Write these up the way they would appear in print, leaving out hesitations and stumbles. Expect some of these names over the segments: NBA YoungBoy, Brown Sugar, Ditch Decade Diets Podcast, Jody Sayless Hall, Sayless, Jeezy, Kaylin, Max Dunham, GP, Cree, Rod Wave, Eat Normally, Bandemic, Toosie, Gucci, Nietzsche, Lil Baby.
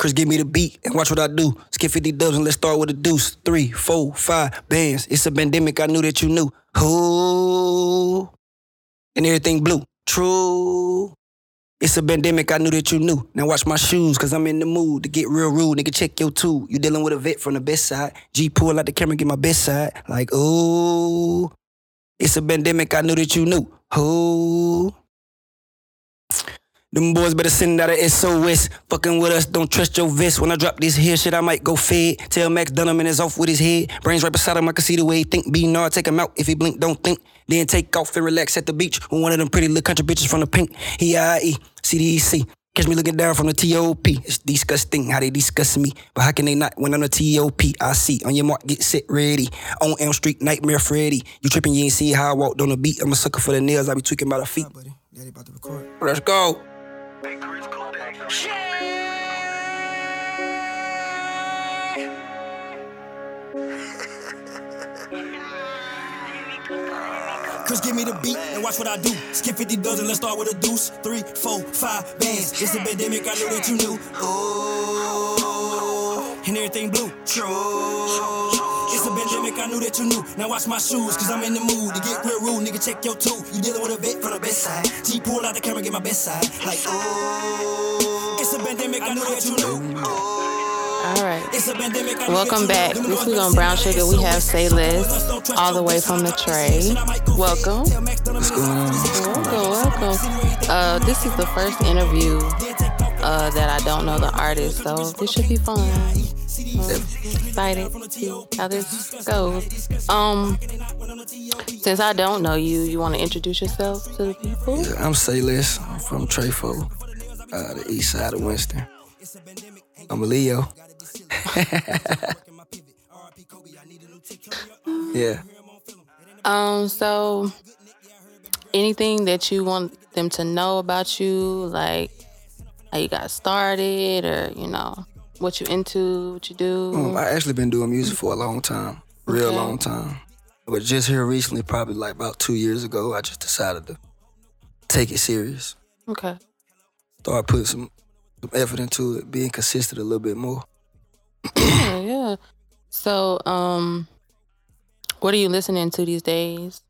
Chris, give me the beat and watch what I do. Let's get 50 dubs and let's start with a deuce. 3, 4, 5 bands. It's a pandemic, I knew that you knew. Who? And everything blue. True. It's a pandemic, I knew that you knew. Now watch my shoes, cause I'm in the mood to get real rude. Nigga, check your tool. You dealing with a vet from the best side. G, pull out the camera, get my best side. Like, ooh. It's a pandemic, I knew that you knew. Ooh. Them boys better send out a SOS. Fucking with us, don't trust your vest. When I drop this here shit, I might go fed. Tell Max Dunham and it's off with his head. Brains right beside him, I can see the way he think. B Nard, take him out. If he blink, don't think. Then take off and relax at the beach with one of them pretty little country bitches from the pink. EIE, CDEC. Catch me looking down from the TOP. It's disgusting how they discuss me. But how can they not when I'm the TOP? I see. On your mark, get set, ready. On Elm Street, Nightmare Freddy. You tripping, you ain't see how I walked on the beat. I'm a sucker for the nails, I be tweaking by the feet. All right, buddy. Daddy about to record. Let's go. Hey, Chris, cool day. Chris, give me the beat and watch what I do. Skip 50 dozen, let's start with a deuce. 3, 4, 5 bands. It's a pandemic, I knew that you knew. Oh, and everything blue. True. It's a pandemic, I knew that you knew. Now watch my shoes, cause I'm in the mood to get real rude. Nigga, check your tool. You dealing with a vet from the best side. G, pull out the camera, get my best side. Like, oh, it's a pandemic, I knew that you knew. Alright, welcome back. This week on Brown Sugar, we have Sayless, all the way from the tray. Welcome. Welcome. This is the first interview that I don't know the artist, so this should be fun. Excited to see how this goes. Since I don't know you, you want to introduce yourself to the people? Yeah, I'm Sayless. I'm from Trefo, the east side of Winston. I'm a Leo. Yeah. So anything that you want them to know about you, like how you got started, or you know, what you into, what you do? I actually been doing music for a long time, long time. But just here recently, probably like about 2 years ago, I just decided to take it serious. Okay. Start putting some effort into it, being consistent a little bit more. Yeah. So, what are you listening to these days?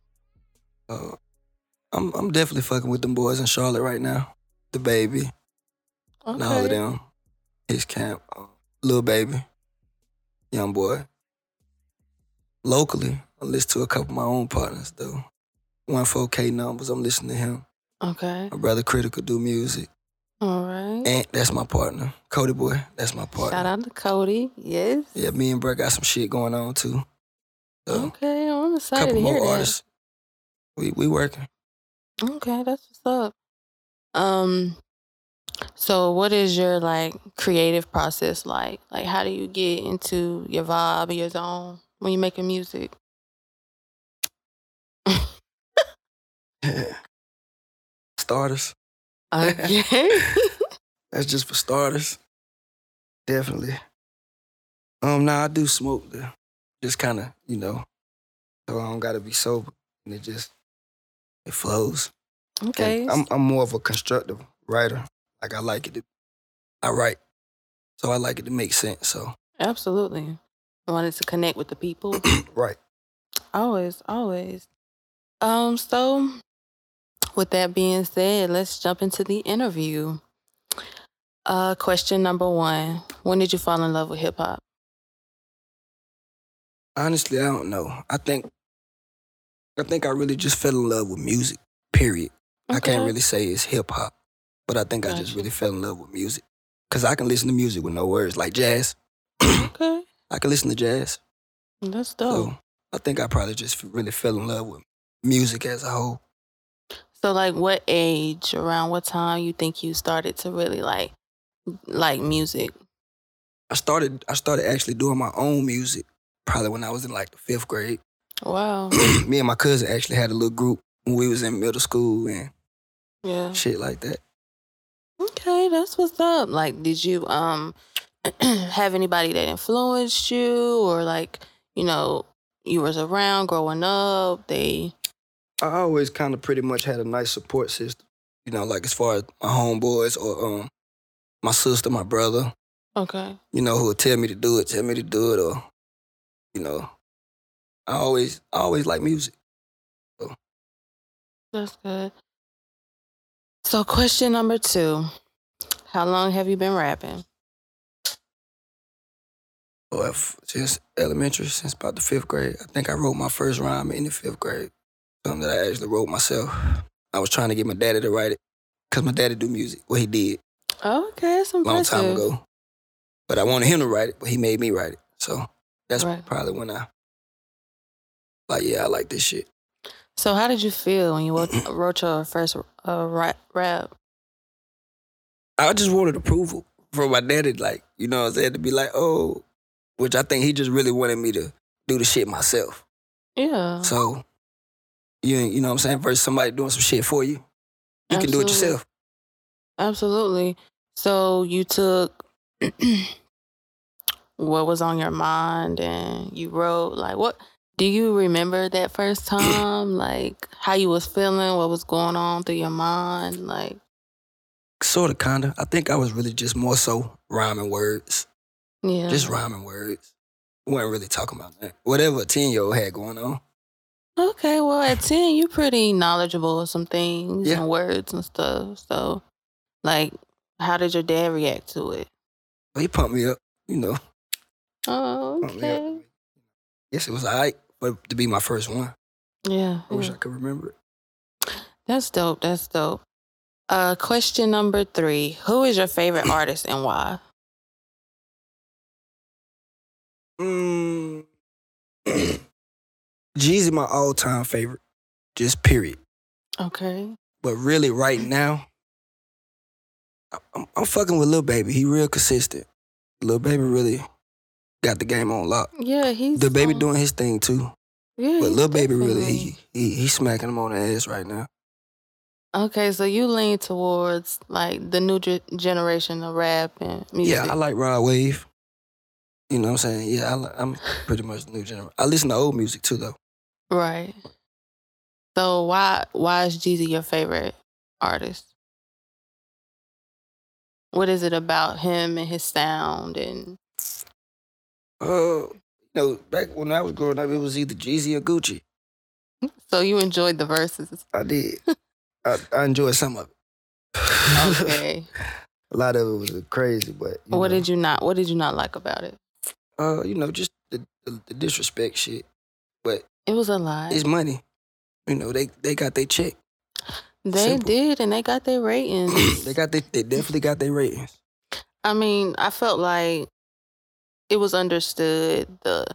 I'm definitely fucking with them boys in Charlotte right now. The Baby. Okay. And all of them. His camp, Lil Baby, YoungBoy. Locally, I listen to a couple of my own partners, though. 14K Numbers, I'm listening to him. Okay. My brother Critical do music. All right. And that's my partner. Cody Boy, that's my partner. Shout out to Cody, yes. Yeah, me and Brett got some shit going on, too. So, okay, I'm excited to hear that. A couple more artists. We working. Okay, that's what's up. So what is your, like, creative process like? Like, how do you get into your vibe or your zone when you're making music? Yeah. Starters. Okay. That's just for starters. Definitely. Now I do smoke, though. Just kind of, you know, so I don't got to be sober. And it just, it flows. Okay. And I'm more of a constructive writer. Like, I like it to, I write, so I like it to make sense, so. Absolutely. I wanted to connect with the people. Right. Always, always. So, with that being said, let's jump into the interview. Question number one, when did you fall in love with hip-hop? Honestly, I don't know. I think I really just fell in love with music, period. Okay. I can't really say it's hip-hop. But I think I just really fell in love with music. Because I can listen to music with no words, like jazz. Okay. I can listen to jazz. That's dope. So I think I probably just really fell in love with music as a whole. So, like, what age, around what time you think you started to really, like music? I started actually doing my own music probably when I was in, like, the 5th grade. Wow. Me and my cousin actually had a little group when we was in middle school and shit like that. Okay, that's what's up. Like, did you have anybody that influenced you, or like, you know, you was around growing up? I always kind of pretty much had a nice support system. You know, like as far as my homeboys or my sister, my brother, Okay. You know, who will tell me to do it, or, you know, I always like music. So. That's good. So question number 2, how long have you been rapping? Well, since elementary, since about the 5th grade. I think I wrote my first rhyme in the 5th grade, something that I actually wrote myself. I was trying to get my daddy to write it, because my daddy do music, well, he did. Oh, okay, that's impressive. Long time ago. But I wanted him to write it, but he made me write it. So that's right. Probably when I, like, yeah, I like this shit. So how did you feel when you wrote your first rap? I just wanted approval from my daddy, like, you know what I'm saying, to be like, oh, which I think he just really wanted me to do the shit myself. Yeah. So, you know what I'm saying, versus somebody doing some shit for you. You Absolutely. Can do it yourself. Absolutely. So you took what was on your mind and you wrote, like, what do you remember that first time? Like, how you was feeling, what was going on through your mind? Like, sort of, kind of. I think I was really just more so rhyming words. Yeah. Just rhyming words. We weren't really talking about that. Whatever a 10-year-old had going on. Okay, well, at 10, you're pretty knowledgeable of some things and words and stuff. So, like, how did your dad react to it? He pumped me up, you know. Oh, okay. Yes, it was all right, but to be my first one. Yeah. I wish I could remember it. That's dope. Question number 3. Who is your favorite artist and why? Jeezy, my all-time favorite, just period. Okay. But really, right now, I'm fucking with Lil Baby. He real consistent. Lil Baby really got the game on lock. Yeah, he's the baby doing his thing too. Yeah, but Lil Baby really he's smacking him on the ass right now. Okay, so you lean towards like the new generation of rap and music. Yeah, I like Rod Wave. You know what I'm saying? Yeah, I'm pretty much the new generation. I listen to old music too, though. Right. So why is Jeezy your favorite artist? What is it about him and his sound and? You know, back when I was growing up, it was either Jeezy or Gucci. So you enjoyed the verses? I did. I enjoyed some of it. Okay. A lot of it was crazy, but What did you not like about it? You know, just the disrespect shit. But it was a lot. It's money. You know, they got their check. They Simple. Did, and they got their ratings. They definitely got their ratings. I mean, I felt like it was understood the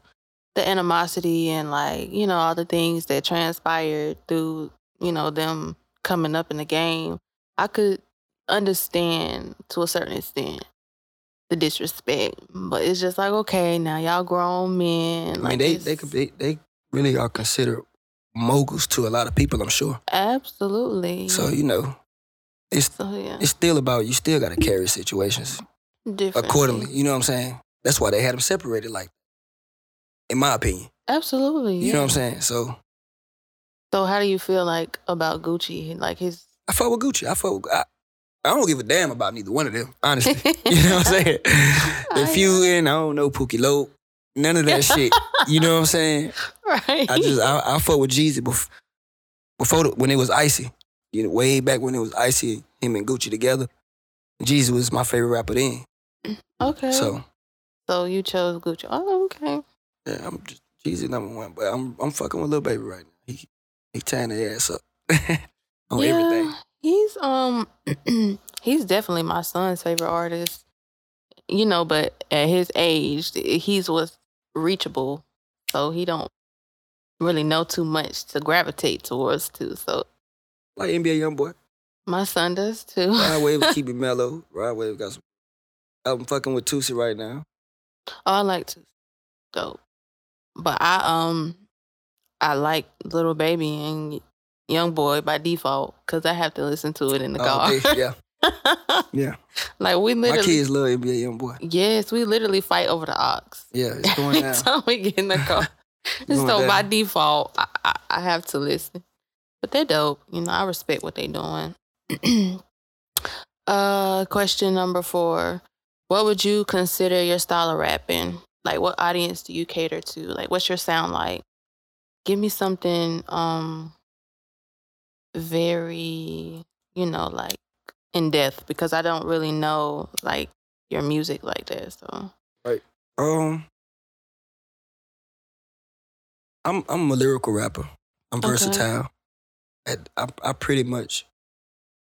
animosity and, like, you know, all the things that transpired through, you know, them coming up in the game. I could understand to a certain extent the disrespect, but it's just like, okay, now y'all grown men. Like, I mean, they really are considered moguls to a lot of people, I'm sure. Absolutely. So, you know, it's still about, you still got to carry situations accordingly. You know what I'm saying? That's why they had them separated, like, in my opinion. Absolutely. You know what I'm saying? So how do you feel like about Gucci? Like his? I fuck with Gucci. I don't give a damn about neither one of them, honestly. You know what I'm saying? The few in, I don't know, Pookie Lope, none of that shit. You know what I'm saying? Right. I fuck with Jeezy before when it was icy. You know, way back when it was icy, him and Gucci together. Jeezy was my favorite rapper then. Okay. So you chose Gucci. Oh, okay. Yeah, I'm just Jeezy #1, but I'm fucking with Lil Baby right now. He tying his ass up on everything. He's he's definitely my son's favorite artist, you know. But at his age, he's what's reachable, so he don't really know too much to gravitate towards too. So, like NBA YoungBoy, my son does too. Rod Wave keep it mellow. Rod Wave got some. I'm fucking with Toosie right now. Oh, I like Toosie, dope. But I like Lil Baby and YoungBoy by default, because I have to listen to it in the car. Okay. Yeah. Yeah. Like, we literally. My kids love NBA YoungBoy. Yes, we literally fight over the aux. Yeah, it's going down. So we get in the car. So by default, I have to listen. But they're dope. You know, I respect what they're doing. Question number 4. What would you consider your style of rapping? Like, what audience do you cater to? Like, what's your sound like? Give me something very, you know, like, in-depth, because I don't really know, like, your music like that, so. Right. I'm a lyrical rapper. I'm versatile. I pretty much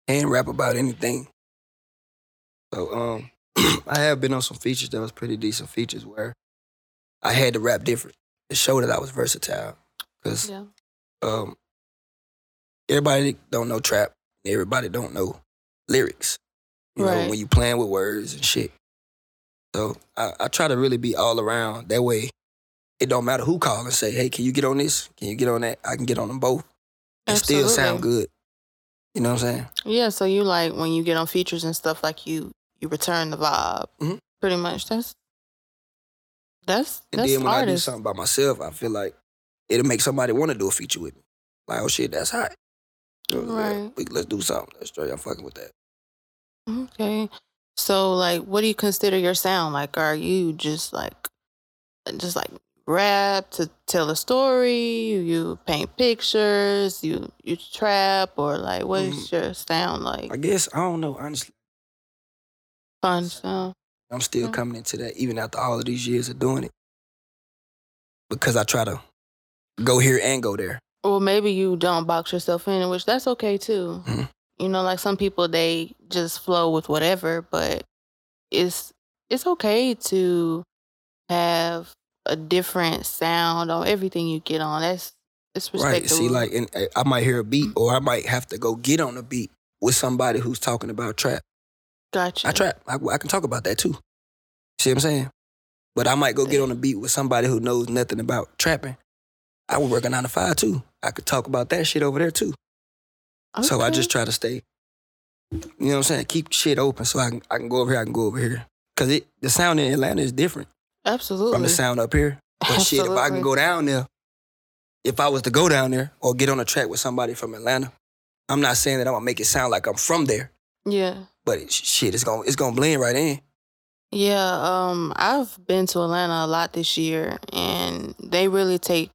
can rap about anything. So, I have been on some features that was pretty decent features where I had to rap different to show that I was versatile. Because everybody don't know trap. Everybody don't know lyrics. You know, when you playing with words and shit. So I try to really be all around. That way, it don't matter who calls and say, hey, can you get on this? Can you get on that? I can get on them both and still sound good. You know what I'm saying? Yeah, so you like, when you get on features and stuff, like you return the vibe. Mm-hmm. Pretty much, that's And then when artist. I do something by myself, I feel like it'll make somebody want to do a feature with me. Like, oh shit, that's hot. You know, right. Like, let's do something. Let's try. I'm fucking with that. Okay. So, like, what do you consider your sound? Like, are you just like rap to tell a story? You paint pictures? You trap? Or, like, what is your sound like? I guess, I don't know, honestly. Fun sound. I'm still coming into that, even after all of these years of doing it. Because I try to go here and go there. Well, maybe you don't box yourself in, which that's okay, too. Mm-hmm. You know, like, some people, they just flow with whatever, but it's okay to have a different sound on everything you get on. It's respectable. Right, see, like, I might hear a beat, or I might have to go get on a beat with somebody who's talking about trap. Gotcha. I trap. I can talk about that, too. See what I'm saying? But I might go get on a beat with somebody who knows nothing about trapping. I would work a 9-to-5, too. I could talk about that shit over there, too. Okay. So I just try to stay, you know what I'm saying? Keep shit open so I can go over here, I can go over here. Because the sound in Atlanta is different. Absolutely. From the sound up here. But shit, if I can go down there, if I was to go down there or get on a track with somebody from Atlanta, I'm not saying that I'm going to make it sound like I'm from there. Yeah. But it's gonna blend right in. Yeah, I've been to Atlanta a lot this year, and they really take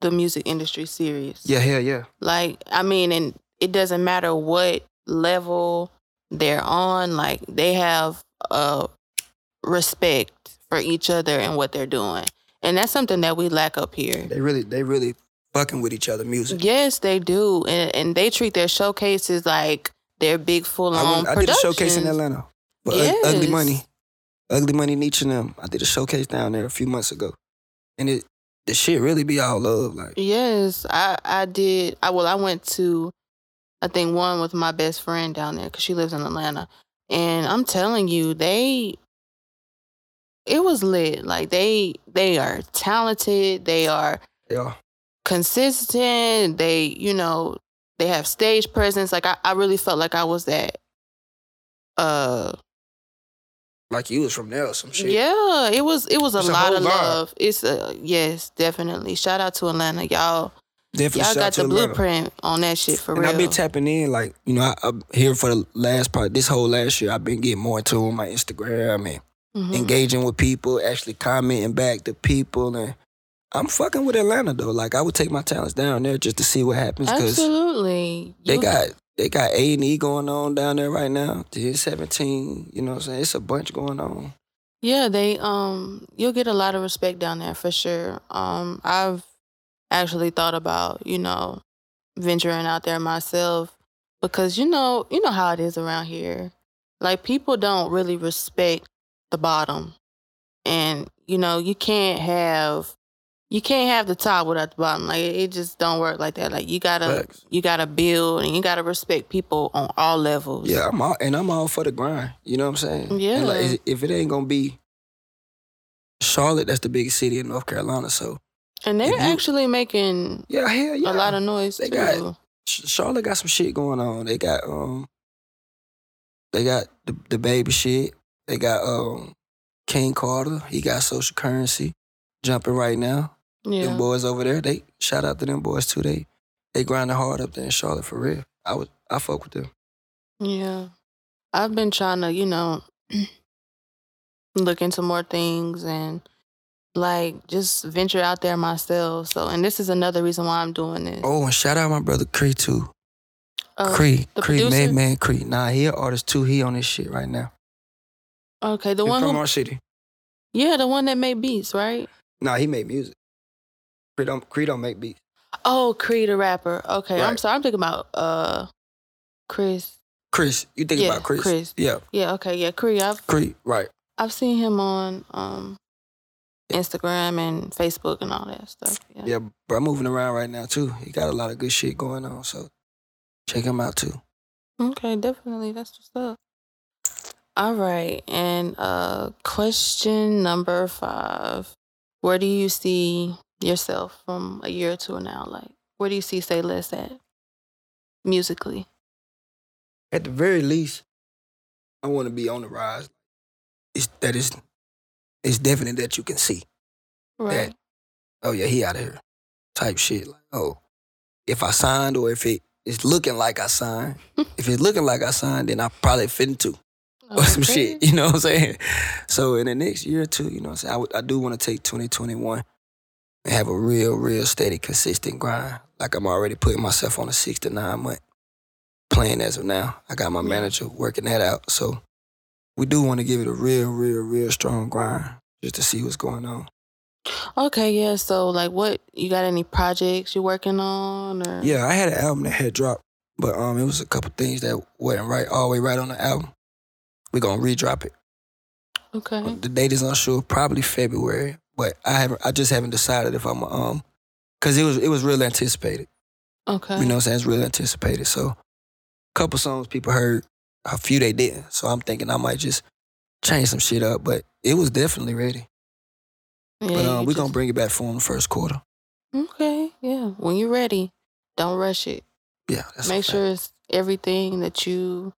the music industry serious. Yeah. Like, I mean, and it doesn't matter what level they're on, like, they have respect for each other and what they're doing. And that's something that we lack up here. They really fucking with each other music. Yes, they do. And they treat their showcases like they're big full-on productions. I did a showcase in Atlanta. But yes. Ugly Money, Nietzsche and them. I did a showcase down there a few months ago. And the shit really be all love, like. Yes, I did. I went to, I think, one with my best friend down there because she lives in Atlanta, and I'm telling you, it was lit. Like they are talented. They are consistent. They, you know, they have stage presence. Like I really felt like I was that. Like you was from there or some shit. Yeah, it was a lot of love. It's yes, definitely. Shout out to Atlanta, y'all. Definitely y'all got the blueprint on that shit for real. And I've been tapping in, like, you know, I'm here for the last part. This whole last year, I've been getting more into on my Instagram and engaging with people, actually commenting back to people, and I'm fucking with Atlanta though. Like I would take my talents down there just to see what happens. Absolutely, they got A&E going on down there right now. It's 17, you know what I'm saying? It's a bunch going on. Yeah, they you'll get a lot of respect down there for sure. I've actually thought about, you know, venturing out there myself because you know how it is around here. Like people don't really respect the bottom. And, you know, you can't have the top without the bottom. Like it just don't work like that. Like you gotta build and you gotta respect people on all levels. Yeah, I'm all for the grind. You know what I'm saying? Yeah. And like, if it ain't gonna be Charlotte, that's the biggest city in North Carolina. So. And they're actually making a lot of noise. They got Charlotte got some shit going on. They got the baby shit. They got King Carter. He got Social Currency jumping right now. Yeah. Them boys over there, they shout out to them boys too. They grinding hard up there in Charlotte for real. I fuck with them. Yeah. I've been trying to, you know, look into more things and like just venture out there myself. So, and this is another reason why I'm doing this. Oh, and shout out my brother Cree too. Cree, Madman Cree. Nah, he an artist too. He on this shit right now. Okay, the one from our city. Yeah, the one that made beats, right? Nah, he made music. Cree don't make beats. Oh, Cree the rapper. Okay, right. I'm sorry. I'm thinking about Chris. Chris, you think about Chris? Chris. Yeah. Yeah. Okay. Yeah, Cree. Right. I've seen him on Instagram and Facebook and all that stuff. Yeah. Yeah, bro, I'm moving around right now too. He got a lot of good shit going on, so check him out too. Okay, definitely. That's what's up. All right, and question number 5: where do you see yourself from a year or two now? Like, where do you see Sayless at musically? At the very least, I want to be on the rise. It's definite that you can see. Right. That, oh, yeah, he out of here type shit. Like, oh, if I signed or if it's looking like I signed, if it's looking like I signed, then I probably fit into or some shit. You know what I'm saying? So in the next year or two, you know what I'm saying, I do want to take 2021 and have a real, real steady, consistent grind. Like I'm already putting myself on a 6 to 9 month plan as of now. I got my manager working that out. So we do want to give it a real, real, real strong grind just to see what's going on. Okay, yeah. So, like, what, you got any projects you're working on? Or? Yeah, I had an album that had dropped, but it was a couple things that wasn't right, all the way right on the album. We're going to re-drop it. Okay. The date is unsure, probably February, but I just haven't decided if I'm, because it was really anticipated. Okay. You know what I'm saying? It's really anticipated. So, a couple songs people heard. A few they didn't, so I'm thinking I might just change some shit up, but it was definitely ready. Yeah, but we're going to bring it back for in the first quarter. Okay, yeah. When you're ready, don't rush it. Yeah, that's Make sure it's everything that you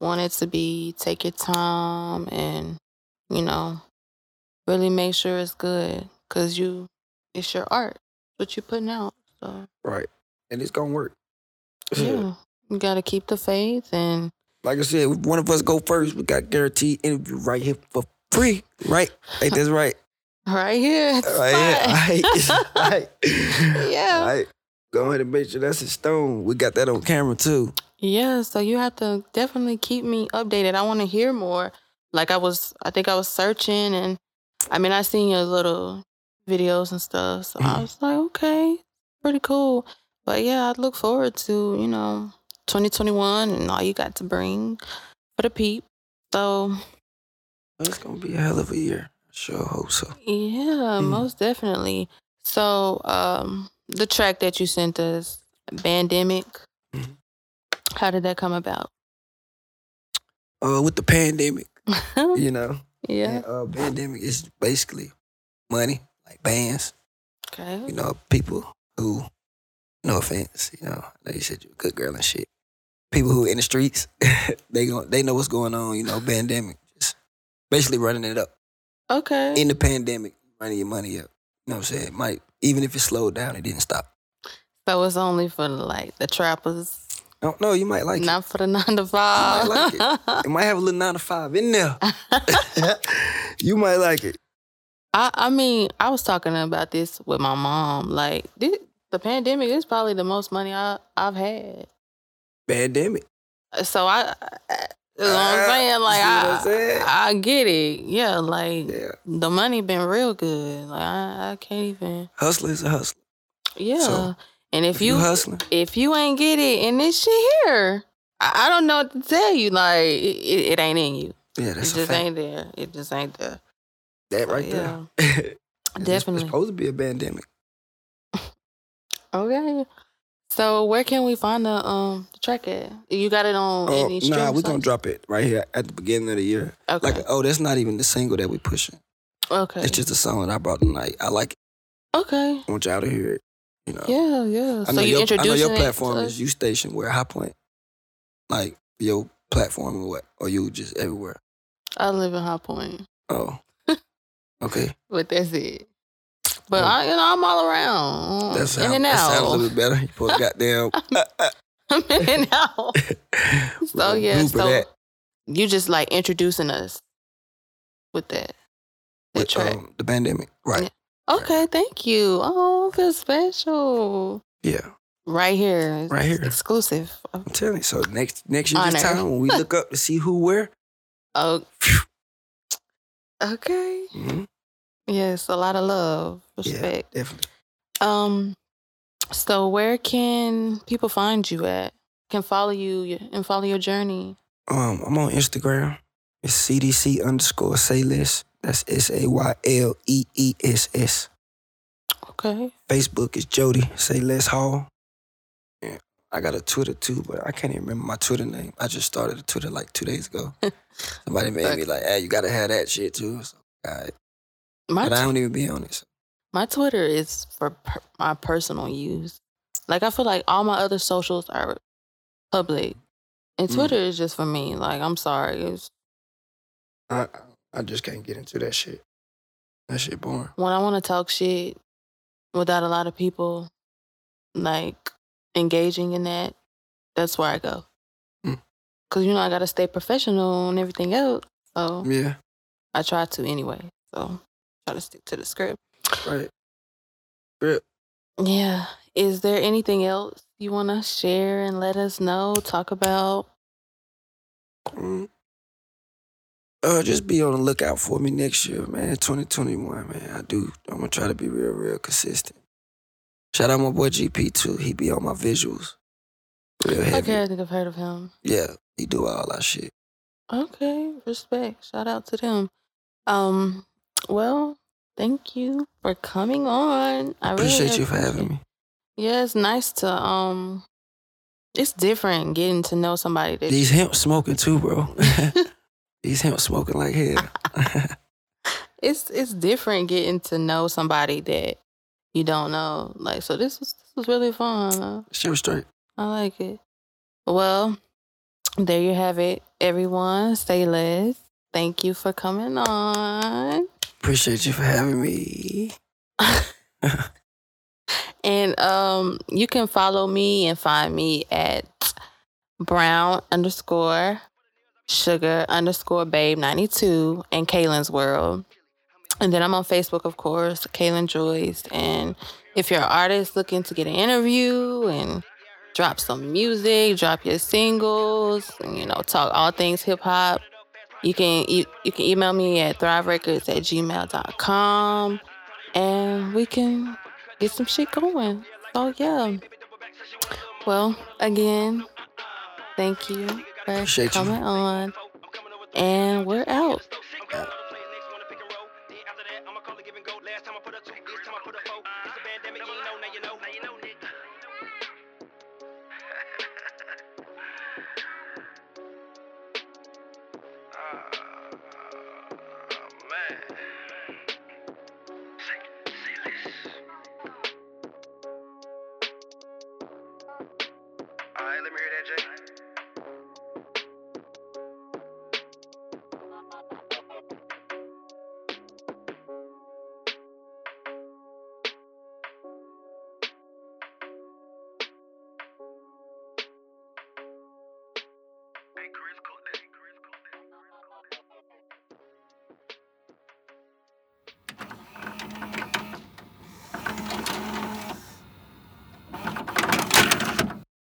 want it to be. Take your time and, you know, really make sure it's good because it's your art, what you're putting out. So. Right, and it's going to work. Yeah, you got to keep the faith and like I said, if one of us go first, we got guaranteed interview right here for free. Right? Like, that's right. Right here. Right here. Right. Yeah. Right. Go ahead and make sure that's in stone. We got that on camera, too. Yeah, so you have to definitely keep me updated. I want to hear more. Like, I think I was searching, and, I mean, I seen your little videos and stuff. So I was like, okay, pretty cool. But, yeah, I look forward to, you know, 2021 and all you got to bring for the peep. So it's going to be a hell of a year. Sure hope so. Yeah, most definitely. So the track that you sent us, Bandemic, how did that come about? With the pandemic, you know. Yeah. And, pandemic is basically money, like bands. Okay. You know, people who, no offense, you know, they said you're a good girl and shit. People who in the streets, they know what's going on, you know, pandemic. Just basically running it up. Okay. In the pandemic, running your money up. You know what I'm saying? Even if it slowed down, it didn't stop. So it's only for, like, the trappers? I don't know. You might like Not for the 9 to 5. You might like it. It might have a little 9 to 5 in there. You might like it. I mean, I was talking about this with my mom. Like, the pandemic is probably the most money I've had. Pandemic. So I get it. Yeah, like the money been real good. Like I can't even. Hustler's a hustler. Yeah, so, and if you ain't get it and this shit here, I don't know what to tell you. Like it ain't in you. Yeah, that's a fact. Ain't there. It just ain't there. That right so, yeah. There. Definitely it's supposed to be a pandemic. Okay. So where can we find the track at? You got it on any stream? Nah, we're going to drop it right here at the beginning of the year. Okay. Like, oh, that's not even the single that we pushing. Okay. It's just a song that I brought tonight. I like it. Okay. I want y'all to hear it. You know. Yeah, yeah. So you introducing it to us? I know your platform is YouStation, where High Point. Like, your platform or what? Or you just everywhere? I live in High Point. Oh. Okay. But that's it. But I'm all around. That sounds, in and out. That sounds a little bit better. You put goddamn. I'm in and out. So yeah, so you just like introducing us with that. What track? The Bandemic. Right. Okay, right. Thank you. Oh, I feel special. Yeah. Right here. Right here. Exclusive. I'm telling you. So next year this time when we look up to see who where. Oh. Okay. Mm-hmm. Yes, a lot of love. Respect. Yeah, definitely. So where can people find you at? Can follow you and follow your journey? I'm on Instagram. It's CDC_Sayless. That's SAYLEESS. Okay. Facebook is Jody Sayless Hall. Yeah, I got a Twitter too, but I can't even remember my Twitter name. I just started a Twitter like 2 days ago. Somebody made me like, hey, you gotta have that shit too. So, all right. But I don't even be on it. So. My Twitter is for my personal use. Like, I feel like all my other socials are public. And Twitter is just for me. Like, I'm sorry. I just can't get into that shit. That shit boring. When I want to talk shit without a lot of people, like, engaging in that, that's where I go. Because, I got to stay professional and everything else. So, yeah. I try to anyway. So, try to stick to the script. Right. Script. Yeah. Is there anything else you want to share and let us know, talk about? Just be on the lookout for me next year, man. 2021, man. I'm going to try to be real, real consistent. Shout out my boy GP, too. He be on my visuals. Real heavy. Okay, I think I've heard of him. Yeah, he do all that shit. Okay, respect. Shout out to them. Well, thank you for coming on. I appreciate you for having me. Yeah, it's nice to, it's different getting to know somebody. These hemp smoking, too, bro. These hemp smoking like hell. It's different getting to know somebody that you don't know. Like, so this was really fun. Shit was straight. I like it. Well, there you have it, everyone. Stay less. Thank you for coming on. Appreciate you for having me. And you can follow me and find me at Brown_Sugar_Babe92 and Kaylin's World. And then I'm on Facebook, of course, Kaylin Joyce. And if you're an artist looking to get an interview and drop some music, drop your singles, and, talk all things hip-hop, you can email me at thriverecords@gmail.com and we can get some shit going. So, yeah. Well, again, thank you. Appreciate you. Coming on, and we're out.